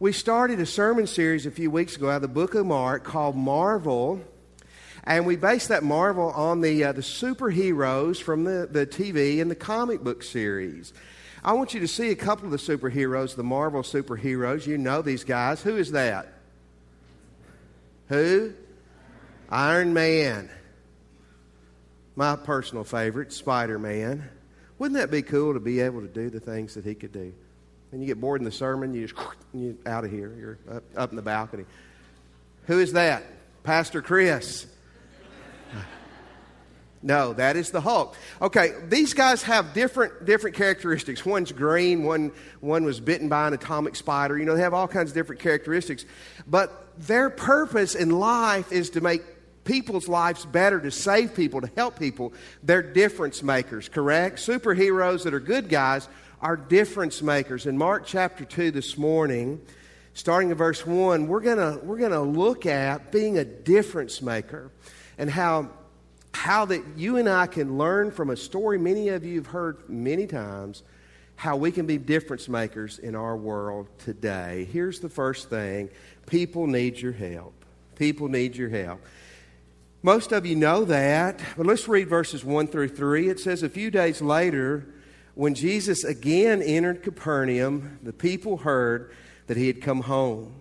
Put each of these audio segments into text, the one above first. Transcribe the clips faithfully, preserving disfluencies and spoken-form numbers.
We started a sermon series a few weeks ago out of the Book of Mark called Marvel, and we based that Marvel on the uh, the superheroes from the, the T V and the comic book series. I want you to see a couple of the superheroes, the Marvel superheroes. You know these guys. Who is that? Who? Iron Man. My personal favorite, Spider-Man. Wouldn't that be cool to be able to do the things that he could do? And you get bored in the sermon, you just, you're out of here. You're up, up in the balcony. Who is that? Pastor Chris. No, that is the Hulk. Okay, these guys have different different characteristics. One's green, one, one was bitten by an atomic spider. You know, they have all kinds of different characteristics. But their purpose in life is to make people's lives better, to save people, to help people. They're difference makers, correct? Superheroes that are good guys are difference makers. In Mark chapter two this morning, starting in verse one, we're gonna we're gonna look at being a difference maker and how how that you and I can learn from a story many of you have heard many times, how we can be difference makers in our world today. Here's the first thing. People need your help. People need your help. Most of you know that, but let's read verses one through three. It says, a few days later, when Jesus again entered Capernaum, the people heard that he had come home.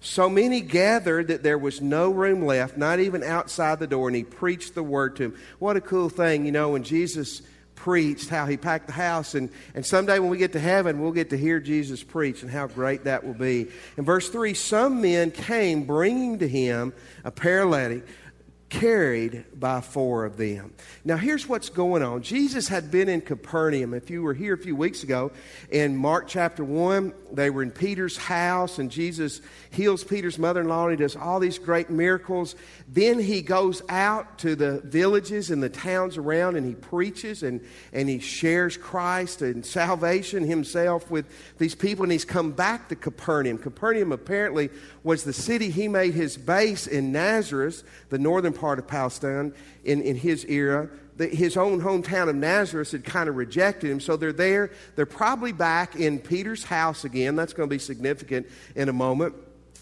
So many gathered that there was no room left, not even outside the door, and he preached the word to them. What a cool thing, you know, when Jesus preached, how he packed the house, and, and someday when we get to heaven, we'll get to hear Jesus preach, and how great that will be. In verse three, some men came bringing to him a paralytic, carried by four of them. Now here's what's going on. Jesus had been in Capernaum. If you were here a few weeks ago in Mark chapter one, they were in Peter's house and Jesus heals Peter's mother-in-law and he does all these great miracles. Then he goes out to the villages and the towns around and he preaches and, and he shares Christ and salvation himself with these people, and he's come back to Capernaum. Capernaum apparently was the city he made his base in, Nazareth, the northern part of Palestine in, in his era. The, his own hometown of Nazareth had kind of rejected him, so they're there. They're probably back in Peter's house again. That's going to be significant in a moment.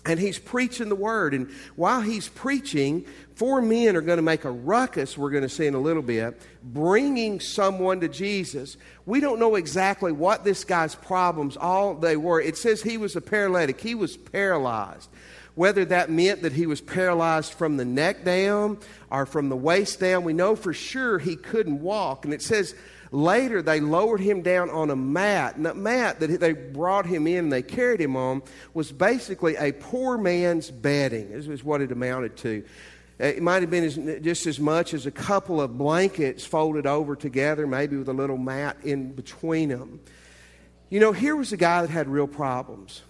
And he's preaching the word. And while he's preaching, four men are going to make a ruckus, we're going to see in a little bit, bringing someone to Jesus. We don't know exactly what this guy's problems all they were. It says he was a paralytic. He was paralyzed. Whether that meant that he was paralyzed from the neck down or from the waist down, we know for sure he couldn't walk. And it says later they lowered him down on a mat. And that mat that they brought him in and they carried him on was basically a poor man's bedding. This is what it amounted to. It might have been as, just as much as a couple of blankets folded over together, maybe with a little mat in between them. You know, here was a guy that had real problems.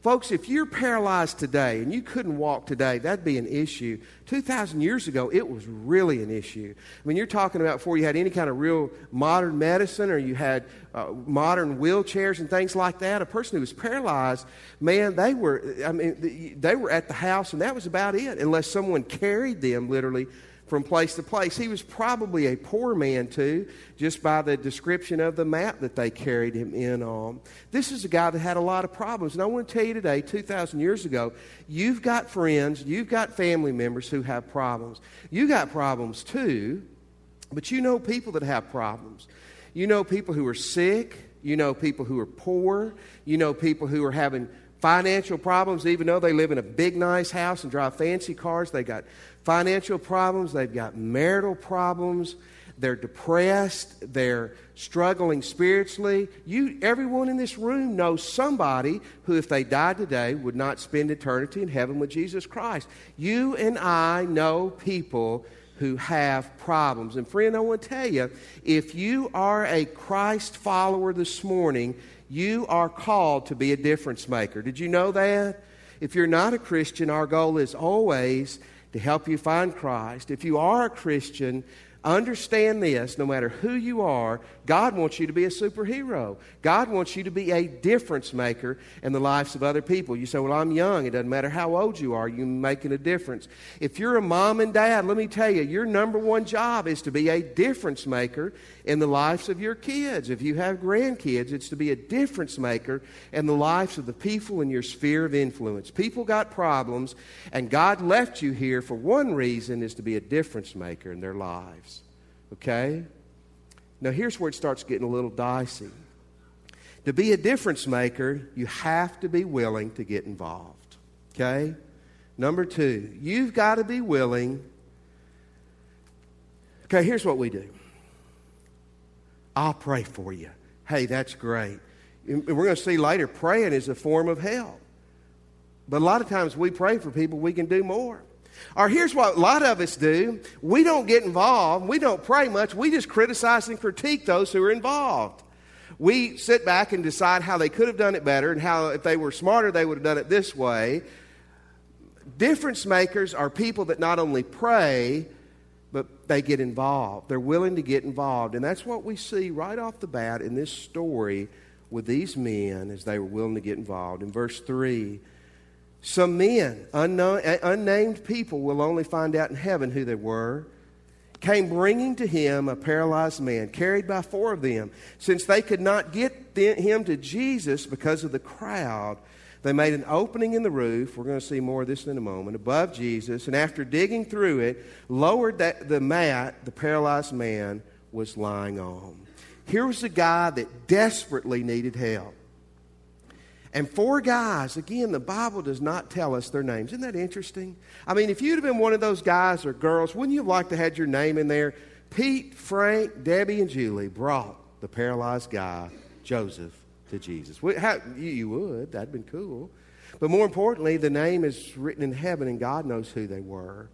Folks, if you're paralyzed today and you couldn't walk today, that'd be an issue. two thousand years ago, it was really an issue. I mean, you're talking about before you had any kind of real modern medicine or you had uh, modern wheelchairs and things like that. A person who was paralyzed, man, they were, I mean, they were at the house and that was about it, unless someone carried them literally from place to place. He was probably a poor man too, just by the description of the mat that they carried him in on. This is a guy that had a lot of problems. And I want to tell you today, two thousand years ago, you've got friends, you've got family members who have problems. You got problems too, but you know people that have problems. You know people who are sick. You know people who are poor. You know people who are having financial problems, even though they live in a big, nice house and drive fancy cars. They got financial problems. They've got marital problems. They're depressed. They're struggling spiritually. You, everyone in this room knows somebody who, if they died today, would not spend eternity in heaven with Jesus Christ. You and I know people who have problems. And friend, I want to tell you, if you are a Christ follower this morning, you are called to be a difference maker. Did you know that? If you're not a Christian, our goal is always to help you find Christ. If you are a Christian, Understand this, no matter who you are, God wants you to be a superhero. God wants you to be a difference maker in the lives of other people. You say, well, I'm young. It doesn't matter how old you are. You're making a difference. If you're a mom and dad, let me tell you, your number one job is to be a difference maker in the lives of your kids. If you have grandkids, it's to be a difference maker in the lives of the people in your sphere of influence. People got problems, and God left you here for one reason, is to be a difference maker in their lives. Okay? Now here's where it starts getting a little dicey. To be a difference maker, you have to be willing to get involved. Okay? Number two, you've got to be willing. Okay, here's what we do. I'll pray for you. Hey, that's great. And we're going to see later, praying is a form of help. But a lot of times we pray for people, we can do more. Or here's what a lot of us do. We don't get involved. We don't pray much. We just criticize and critique those who are involved. We sit back and decide how they could have done it better and how if they were smarter, they would have done it this way. Difference makers are people that not only pray, but they get involved. They're willing to get involved. And that's what we see right off the bat in this story with these men as they were willing to get involved. In verse three, some men, unknown, unnamed people, we'll only find out in heaven who they were, came bringing to him a paralyzed man, carried by four of them. Since they could not get him to Jesus because of the crowd, they made an opening in the roof. We're going to see more of this in a moment, above Jesus. And after digging through it, lowered that, the mat the paralyzed man was lying on. Here was a guy that desperately needed help. And four guys, again, the Bible does not tell us their names. Isn't that interesting? I mean, if you'd have been one of those guys or girls, wouldn't you have liked to have had your name in there? Pete, Frank, Debbie, and Julie brought the paralyzed guy, Joseph, to Jesus. How, you would. That'd been cool. But more importantly, the name is written in heaven, and God knows who they were.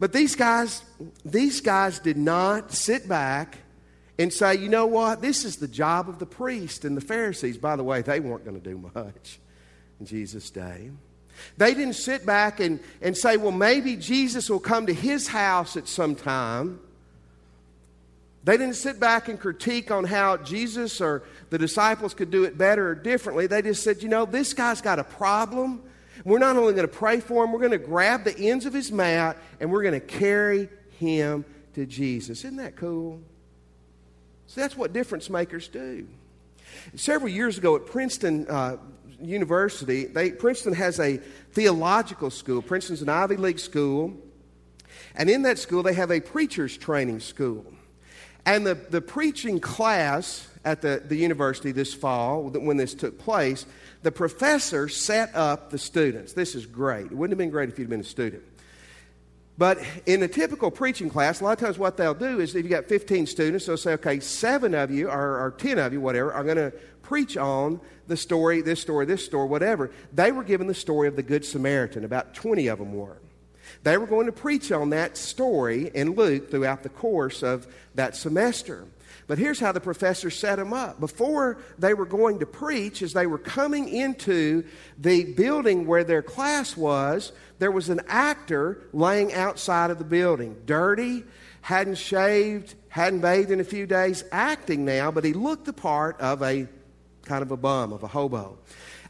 But these guys, these guys did not sit back and say, you know what, this is the job of the priest and the Pharisees. By the way, they weren't going to do much in Jesus' day. They didn't sit back and, and say, well, maybe Jesus will come to his house at some time. They didn't sit back and critique on how Jesus or the disciples could do it better or differently. They just said, you know, this guy's got a problem. We're not only going to pray for him, we're going to grab the ends of his mat and we're going to carry him to Jesus. Isn't that cool? So that's what difference makers do. Several years ago at Princeton uh, University, they, Princeton has a theological school. Princeton's an Ivy League school. And in that school, they have a preacher's training school. And the, the preaching class at the, the university this fall, when this took place, the professor set up the students. This is great. It wouldn't have been great if you'd been a student. But in a typical preaching class, a lot of times what they'll do is if you've got fifteen students, they'll say, okay, seven of you or, or ten of you, whatever, are going to preach on the story, this story, this story, whatever. They were given the story of the Good Samaritan. About twenty of them were. They were going to preach on that story in Luke throughout the course of that semester. But here's how the professor set them up. Before they were going to preach, as they were coming into the building where their class was, there was an actor laying outside of the building, dirty, hadn't shaved, hadn't bathed in a few days, acting now, but he looked the part of a kind of a bum, of a hobo.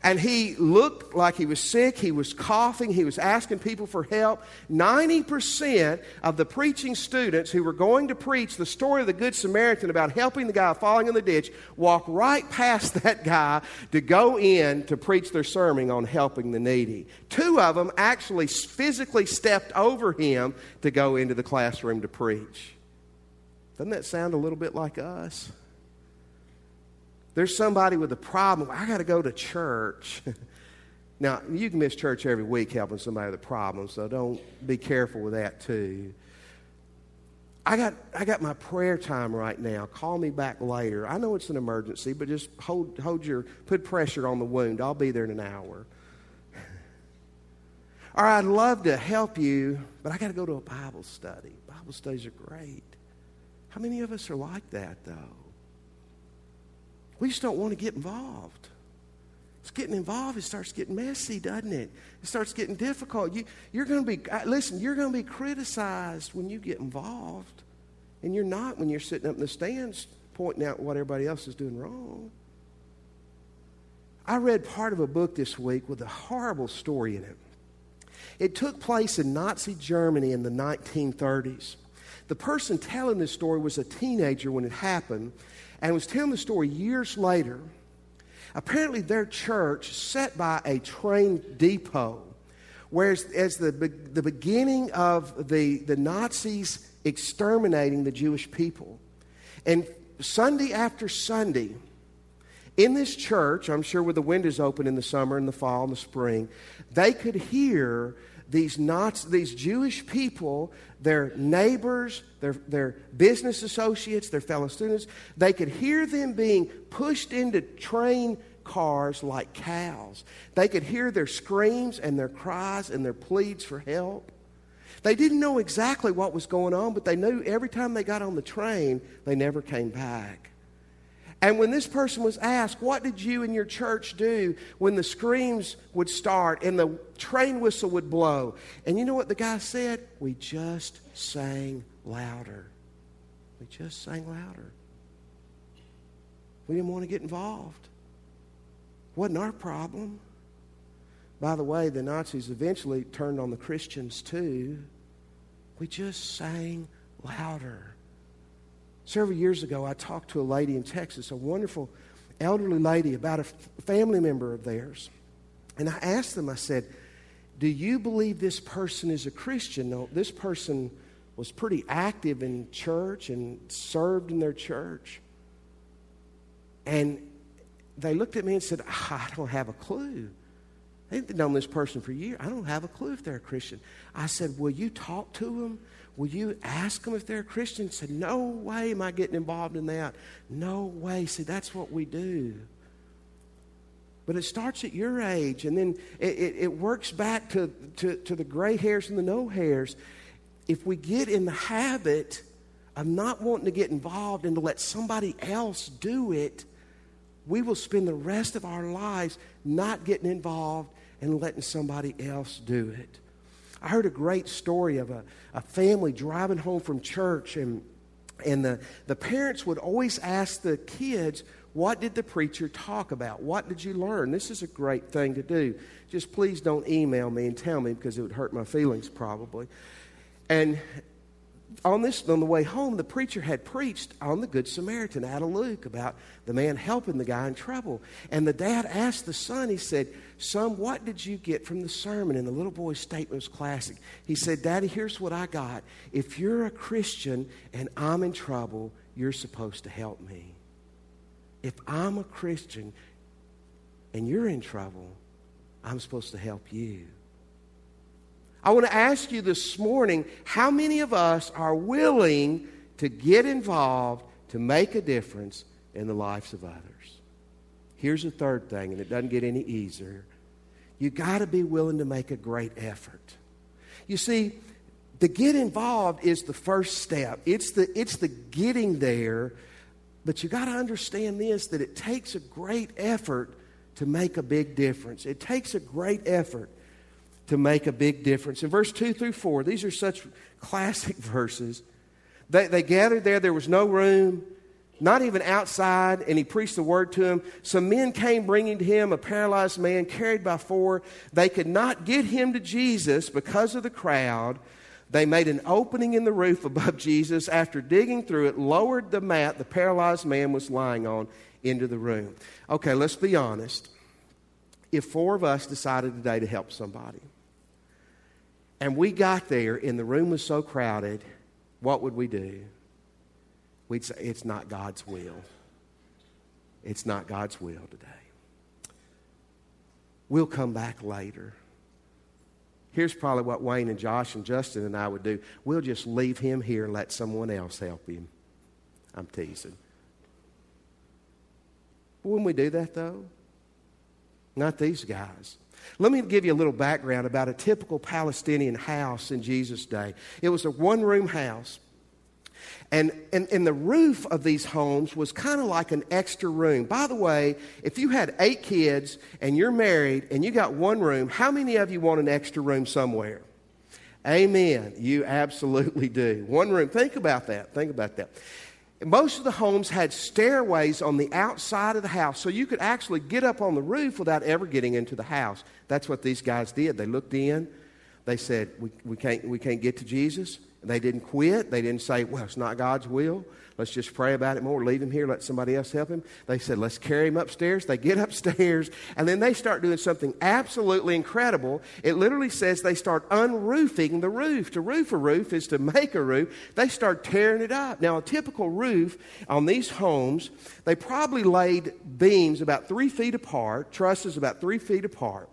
And he looked like he was sick, he was coughing, he was asking people for help. ninety percent of the preaching students who were going to preach the story of the Good Samaritan about helping the guy falling in the ditch walk right past that guy to go in to preach their sermon on helping the needy. Two of them actually physically stepped over him to go into the classroom to preach. Doesn't that sound a little bit like us? There's somebody with a problem. I got to go to church. Now, you can miss church every week helping somebody with a problem, so don't be careful with that too. I got I got my prayer time right now. Call me back later. I know it's an emergency, but just hold hold your put pressure on the wound. I'll be there in an hour. Or I'd love to help you, but I got to go to a Bible study. Bible studies are great. How many of us are like that though? We just don't want to get involved. It's getting involved. It starts getting messy, doesn't it? It starts getting difficult. You, you're going to be, listen, you're going to be criticized when you get involved. And you're not when you're sitting up in the stands pointing out what everybody else is doing wrong. I read part of a book this week with a horrible story in it. It took place in Nazi Germany in the nineteen thirties. The person telling this story was a teenager when it happened and was telling the story years later. Apparently their church sat by a train depot, whereas as the, the beginning of the, the Nazis exterminating the Jewish people. And Sunday after Sunday, in this church, I'm sure with the windows open in the summer and the fall and the spring, they could hear these Nazi, these Jewish people, their neighbors, their, their business associates, their fellow students, they could hear them being pushed into train cars like cows. They could hear their screams and their cries and their pleads for help. They didn't know exactly what was going on, but they knew every time they got on the train, they never came back. And when this person was asked, what did you and your church do when the screams would start and the train whistle would blow? And you know what the guy said? We just sang louder. We just sang louder. We didn't want to get involved. It wasn't our problem. By the way, the Nazis eventually turned on the Christians too. We just sang louder. Several years ago, I talked to a lady in Texas, a wonderful elderly lady, about a f- family member of theirs. And I asked them, I said, do you believe this person is a Christian? No, this person was pretty active in church and served in their church. And they looked at me and said, I don't have a clue. They've known this person for years. I don't have a clue if they're a Christian. I said, will you talk to them? Will you ask them if they're a Christian? He said, no way am I getting involved in that. No way. See, that's what we do. But it starts at your age, and then it, it, it works back to, to, to the gray hairs and the no hairs. If we get in the habit of not wanting to get involved and to let somebody else do it, we will spend the rest of our lives not getting involved and letting somebody else do it. I heard a great story of a, a family driving home from church, and and the, the parents would always ask the kids, what did the preacher talk about? What did you learn? This is a great thing to do. Just please don't email me and tell me, because it would hurt my feelings probably. And on this, on the way home, the preacher had preached on the Good Samaritan out of Luke about the man helping the guy in trouble. And the dad asked the son, he said, son, what did you get from the sermon? And the little boy's statement was classic. He said, Daddy, here's what I got. If you're a Christian and I'm in trouble, you're supposed to help me. If I'm a Christian and you're in trouble, I'm supposed to help you. I want to ask you this morning, how many of us are willing to get involved to make a difference in the lives of others? Here's a third thing, and it doesn't get any easier. You got to be willing to make a great effort. You see, to get involved is the first step. It's the, it's the getting there. But you got to understand this, that it takes a great effort to make a big difference. It takes a great effort to make a big difference. In verse two through four, these are such classic verses. They, they gathered there. There was no room, not even outside, and he preached the word to them. Some men came bringing to him a paralyzed man carried by four. They could not get him to Jesus because of the crowd. They made an opening in the roof above Jesus. After digging through it, lowered the mat the paralyzed man was lying on into the room. Okay, let's be honest. If four of us decided today to help somebody, and we got there and the room was so crowded, what would we do? We'd say, it's not God's will. It's not God's will today. We'll come back later. Here's probably what Wayne and Josh and Justin and I would do. We'll just leave him here and let someone else help him. I'm teasing. But wouldn't we do that, though? Not these guys. Let me give you a little background about a typical Palestinian house in Jesus' day. It was a one-room house. And, and, and the roof of these homes was kind of like an extra room. By the way, if you had eight kids and you're married and you got one room, how many of you want an extra room somewhere? Amen. You absolutely do. One room. Think about that. Think about that. Most of the homes had stairways on the outside of the house, so you could actually get up on the roof without ever getting into the house. That's what these guys did. They looked in. They said, we, we can't we can't get to Jesus. And they didn't quit. They didn't say, well, it's not God's will. Let's just pray about it more. Leave him here. Let somebody else help him. They said, let's carry him upstairs. They get upstairs, and then they start doing something absolutely incredible. It literally says they start unroofing the roof. To roof a roof is to make a roof. They start tearing it up. Now, a typical roof on these homes, they probably laid beams about three feet apart, trusses about three feet apart.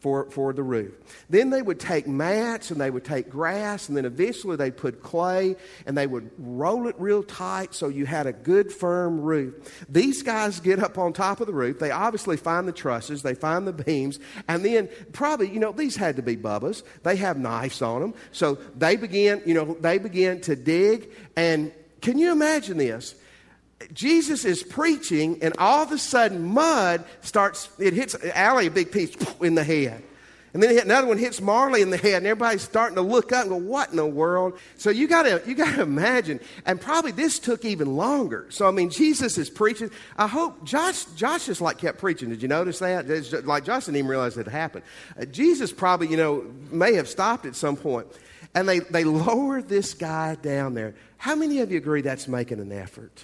For, for the roof. Then they would take mats and they would take grass, and then eventually they'd put clay and they would roll it real tight so you had a good firm roof. These guys get up on top of the roof. They obviously find the trusses. They find the beams. And then probably, you know, these had to be Bubba's. They have knives on them. So they begin, you know, they begin to dig. And can you imagine this? Jesus is preaching, and all of a sudden mud starts, it hits Allie a big piece in the head. And then another one hits Marley in the head, and everybody's starting to look up and go, what in the world? So you gotta, you gotta imagine. And probably this took even longer. So, I mean, Jesus is preaching. I hope, Josh, Josh just like kept preaching. Did you notice that? Just, like Josh didn't even realize it happened. Uh, Jesus probably, you know, may have stopped at some point. And they, they lower this guy down there. How many of you agree that's making an effort?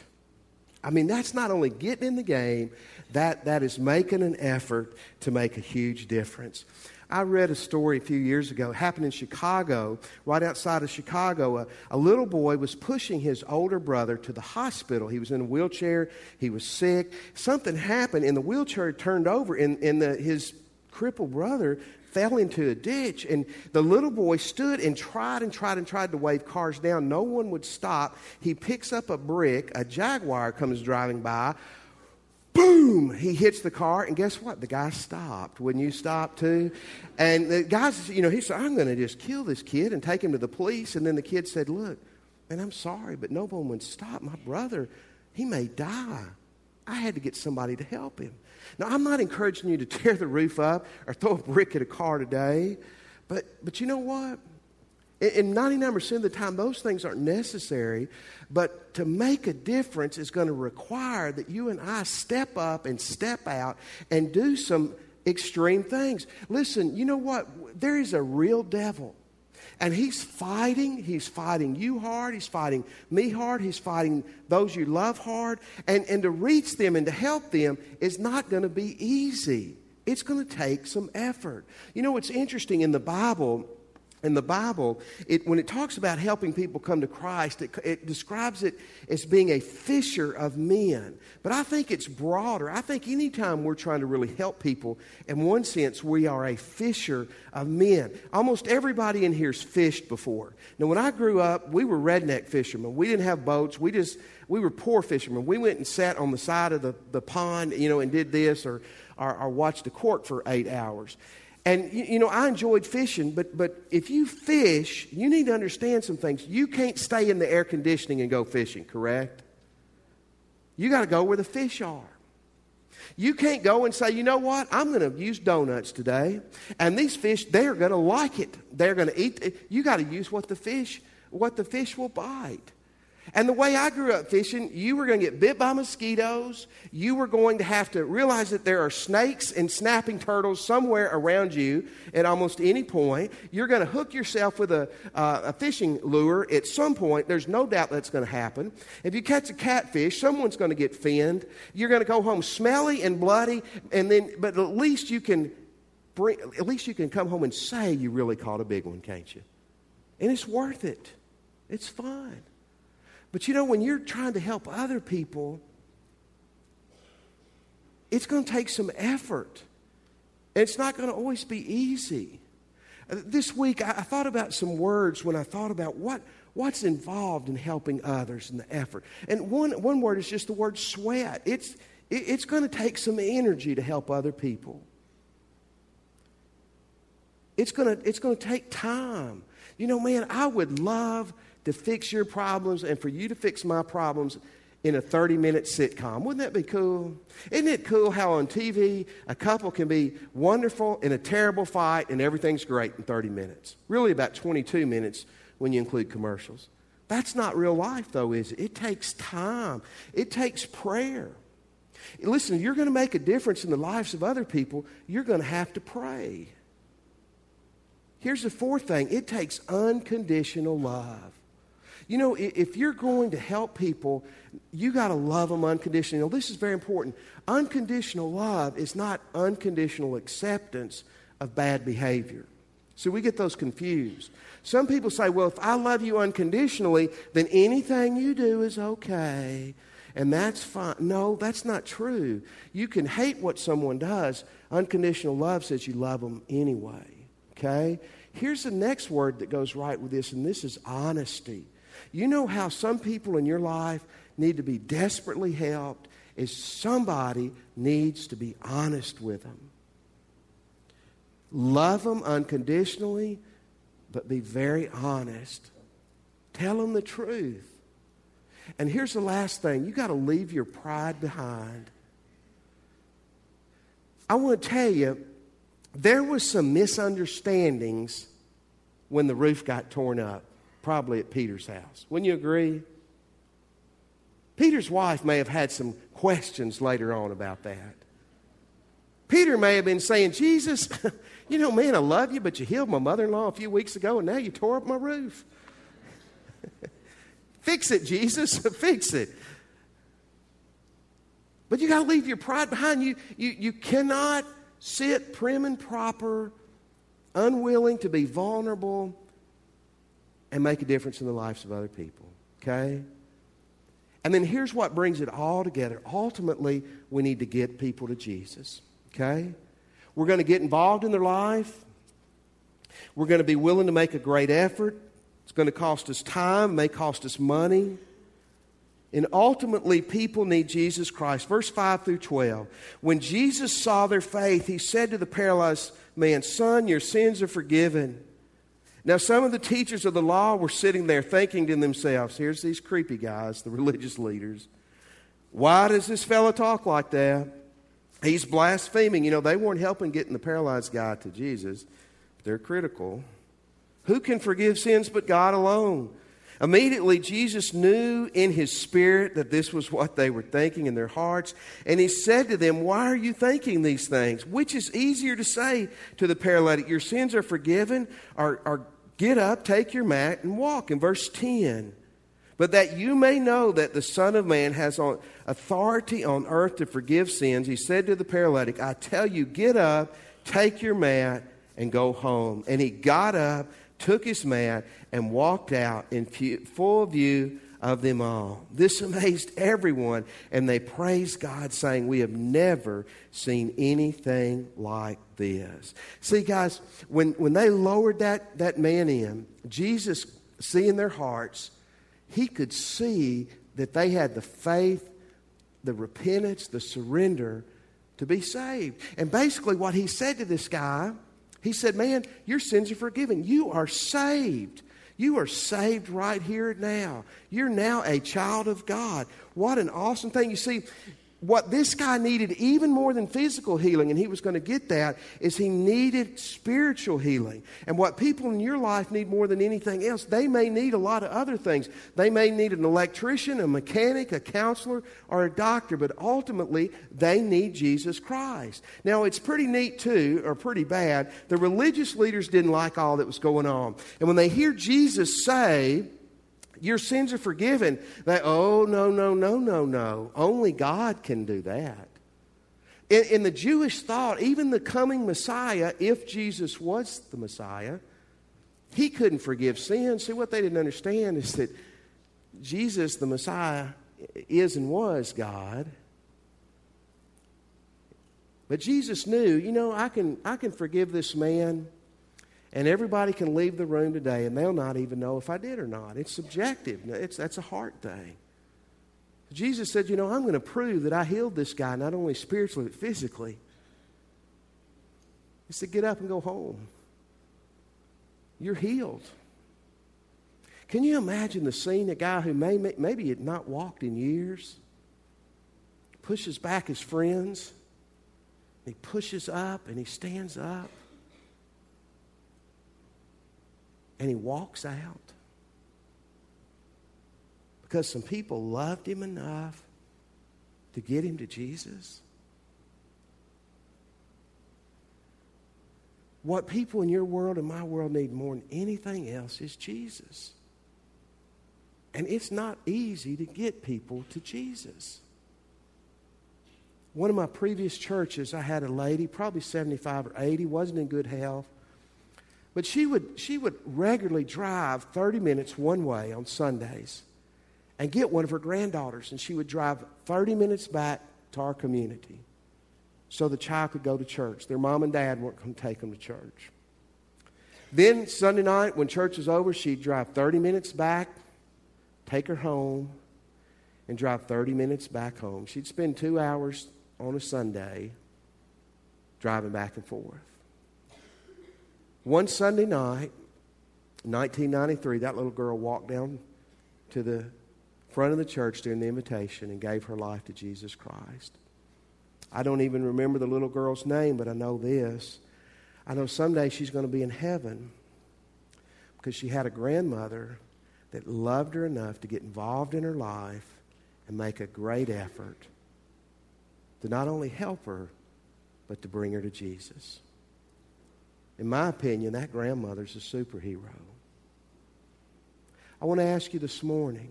I mean, that's not only getting in the game, that, that is making an effort to make a huge difference. I read a story a few years ago. It happened in Chicago, right outside of Chicago. A, a little boy was pushing his older brother to the hospital. He was in a wheelchair. He was sick. Something happened, and the wheelchair turned over, and, and the, his crippled brother fell into a ditch, and the little boy stood and tried and tried and tried to wave cars down. No one would stop. He picks up a brick. A Jaguar comes driving by. Boom! He hits the car, and guess what? The guy stopped. Wouldn't you stop too? And the guy's, you know, he said, I'm going to just kill this kid and take him to the police. And then the kid said, look, man, I'm sorry, but no one would stop. My brother, he may die. I had to get somebody to help him. Now, I'm not encouraging you to tear the roof up or throw a brick at a car today, but but you know what? In ninety-nine percent of the time, those things aren't necessary, but to make a difference is going to require that you and I step up and step out and do some extreme things. Listen, you know what? There is a real devil. And he's fighting. He's fighting you hard. He's fighting me hard. He's fighting those you love hard. And, and to reach them and to help them is not going to be easy. It's going to take some effort. You know, it's interesting in the Bible. In the Bible, it, when it talks about helping people come to Christ, it, it describes it as being a fisher of men. But I think it's broader. I think anytime we're trying to really help people, in one sense, we are a fisher of men. Almost everybody in here's fished before. Now, when I grew up, we were redneck fishermen. We didn't have boats. We just we were poor fishermen. We went and sat on the side of the, the pond, you know, and did this or, or, or watched a cork for eight hours. And, you know, I enjoyed fishing, but but if you fish, you need to understand some things. You can't stay in the air conditioning and go fishing, correct? You got to go where the fish are. You can't go and say, you know what, I'm going to use donuts today, and these fish, they're going to like it. They're going to eat it. You got to use what the fish, what the fish will bite. And the way I grew up fishing, you were going to get bit by mosquitoes. You were going to have to realize that there are snakes and snapping turtles somewhere around you at almost any point. You're going to hook yourself with a, uh, a fishing lure at some point. There's no doubt that's going to happen. If you catch a catfish, someone's going to get finned. You're going to go home smelly and bloody, and then, but at least you can bring, at least you can come home and say you really caught a big one, can't you? And it's worth it. It's fun. But, you know, when you're trying to help other people, it's going to take some effort. It's not going to always be easy. This week, I thought about some words when I thought about what, what's involved in helping others and the effort. And one, one word is just the word sweat. It's, it, it's going to take some energy to help other people. It's going to, it's going to take time. You know, man, I would love to fix your problems and for you to fix my problems. in a thirty-minute sitcom. Wouldn't that be cool? Isn't it cool how on T V a couple can be wonderful in a terrible fight and everything's great in thirty minutes? Really about twenty-two minutes when you include commercials. That's not real life, though, is it? It takes time. It takes prayer. Listen, if you're going to make a difference in the lives of other people, you're going to have to pray. Here's the fourth thing. It takes unconditional love. You know, if you're going to help people, you got to love them unconditionally. Now, this is very important. Unconditional love is not unconditional acceptance of bad behavior. So we get those confused. Some people say, well, if I love you unconditionally, then anything you do is okay, and that's fine. No, that's not true. You can hate what someone does. Unconditional love says you love them anyway, okay? Here's the next word that goes right with this, and this is honesty. You know how some people in your life need to be desperately helped is somebody needs to be honest with them. Love them unconditionally, but be very honest. Tell them the truth. And here's the last thing. You got to leave your pride behind. I want to tell you, there was some misunderstandings when the roof got torn up. Probably at Peter's house. Wouldn't you agree? Peter's wife may have had some questions later on about that. Peter may have been saying, Jesus, you know, man, I love you, but you healed my mother-in-law a few weeks ago, and now you tore up my roof. Fix it, Jesus. Fix it. But you got to leave your pride behind. You, you, you cannot sit prim and proper, unwilling to be vulnerable, and make a difference in the lives of other people, okay? And then here's what brings it all together. Ultimately, we need to get people to Jesus, okay? We're going to get involved in their life. We're going to be willing to make a great effort. It's going to cost us time, may cost us money. And ultimately, people need Jesus Christ. Verse five through twelve. When Jesus saw their faith, he said to the paralyzed man, "Son, your sins are forgiven." Now, some of the teachers of the law were sitting there thinking to themselves, here's these creepy guys, the religious leaders. Why does this fellow talk like that? He's blaspheming. You know, they weren't helping getting the paralyzed guy to Jesus. They're critical. Who can forgive sins but God alone? Immediately, Jesus knew in his spirit that this was what they were thinking in their hearts. And he said to them, why are you thinking these things? Which is easier to say to the paralytic, your sins are forgiven, or, or get up, take your mat, and walk. In verse ten, but that you may know that the Son of Man has on authority on earth to forgive sins, he said to the paralytic, I tell you, get up, take your mat, and go home. And he got up, took his mat, and walked out in full view of them all. This amazed everyone, and they praised God, saying, we have never seen anything like this. See, guys, when, when they lowered that, that man in, Jesus, seeing their hearts, he could see that they had the faith, the repentance, the surrender to be saved. And basically what he said to this guy, he said, man, your sins are forgiven. You are saved. You are saved right here and now. You're now a child of God. What an awesome thing. You see, what this guy needed even more than physical healing, and he was going to get that, is he needed spiritual healing. And what people in your life need more than anything else, they may need a lot of other things. They may need an electrician, a mechanic, a counselor, or a doctor, but ultimately they need Jesus Christ. Now, it's pretty neat too, or pretty bad. The religious leaders didn't like all that was going on. And when they hear Jesus say, your sins are forgiven, they, oh, no, no, no, no, no. Only God can do that. In, in the Jewish thought, even the coming Messiah, if Jesus was the Messiah, he couldn't forgive sins. See, what they didn't understand is that Jesus, the Messiah, is and was God. But Jesus knew, you know, I can, I can forgive this man, and everybody can leave the room today, and they'll not even know if I did or not. It's subjective. It's, that's a heart thing. Jesus said, you know, I'm going to prove that I healed this guy, not only spiritually, but physically. He said, get up and go home. You're healed. Can you imagine the scene? A guy who may, maybe had not walked in years, pushes back his friends, and he pushes up and he stands up and he walks out because some people loved him enough to get him to Jesus. What people in your world and my world need more than anything else is Jesus. And it's not easy to get people to Jesus. One of my previous churches, I had a lady, probably seventy-five or eighty, wasn't in good health. But she would, she would regularly drive thirty minutes one way on Sundays and get one of her granddaughters. And she would drive thirty minutes back to our community so the child could go to church. Their mom and dad weren't going to take them to church. Then Sunday night, when church was over, she'd drive thirty minutes back, take her home, and drive thirty minutes back home. She'd spend two hours on a Sunday driving back and forth. One Sunday night, nineteen ninety-three, that little girl walked down to the front of the church during the invitation and gave her life to Jesus Christ. I don't even remember the little girl's name, but I know this. I know someday she's going to be in heaven because she had a grandmother that loved her enough to get involved in her life and make a great effort to not only help her, but to bring her to Jesus. In my opinion, that grandmother's a superhero. I want to ask you this morning,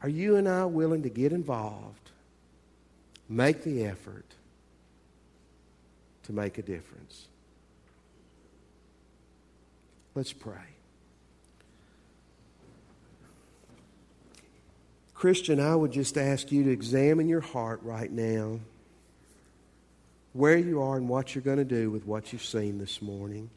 are you and I willing to get involved, make the effort to make a difference? Let's pray. Christian, I would just ask you to examine your heart right now, where you are and what you're going to do with what you've seen this morning.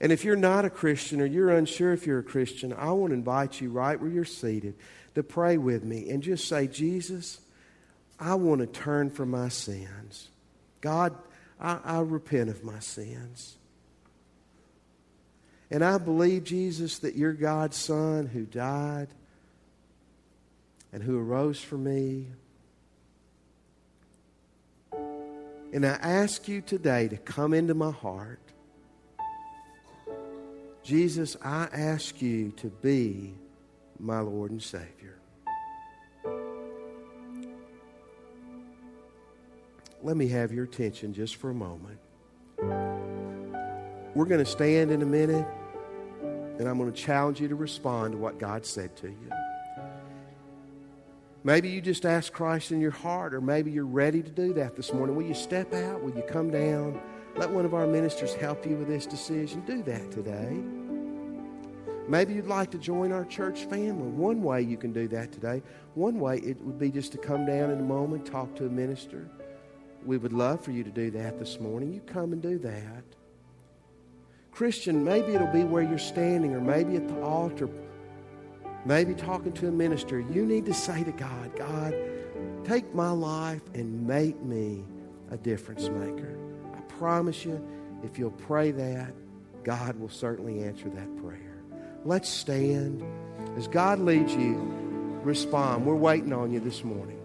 And if you're not a Christian or you're unsure if you're a Christian, I want to invite you right where you're seated to pray with me and just say, Jesus, I want to turn from my sins. God, I, I repent of my sins. And I believe, Jesus, that you're God's Son who died and who arose for me. And I ask you today to come into my heart. Jesus, I ask you to be my Lord and Savior. Let me have your attention just for a moment. We're going to stand in a minute, and I'm going to challenge you to respond to what God said to you. Maybe you just asked Christ in your heart, or maybe you're ready to do that this morning. Will you step out? Will you come down? Let one of our ministers help you with this decision. Do that today. Maybe you'd like to join our church family. One way you can do that today, one way it would be just to come down in a moment, talk to a minister. We would love for you to do that this morning. You come and do that. Christian, maybe it'll be where you're standing or maybe at the altar, maybe talking to a minister. You need to say to God, God, take my life and make me a difference maker. I promise you, if you'll pray that, God will certainly answer that prayer. Let's stand. As God leads you, respond. We're waiting on you this morning.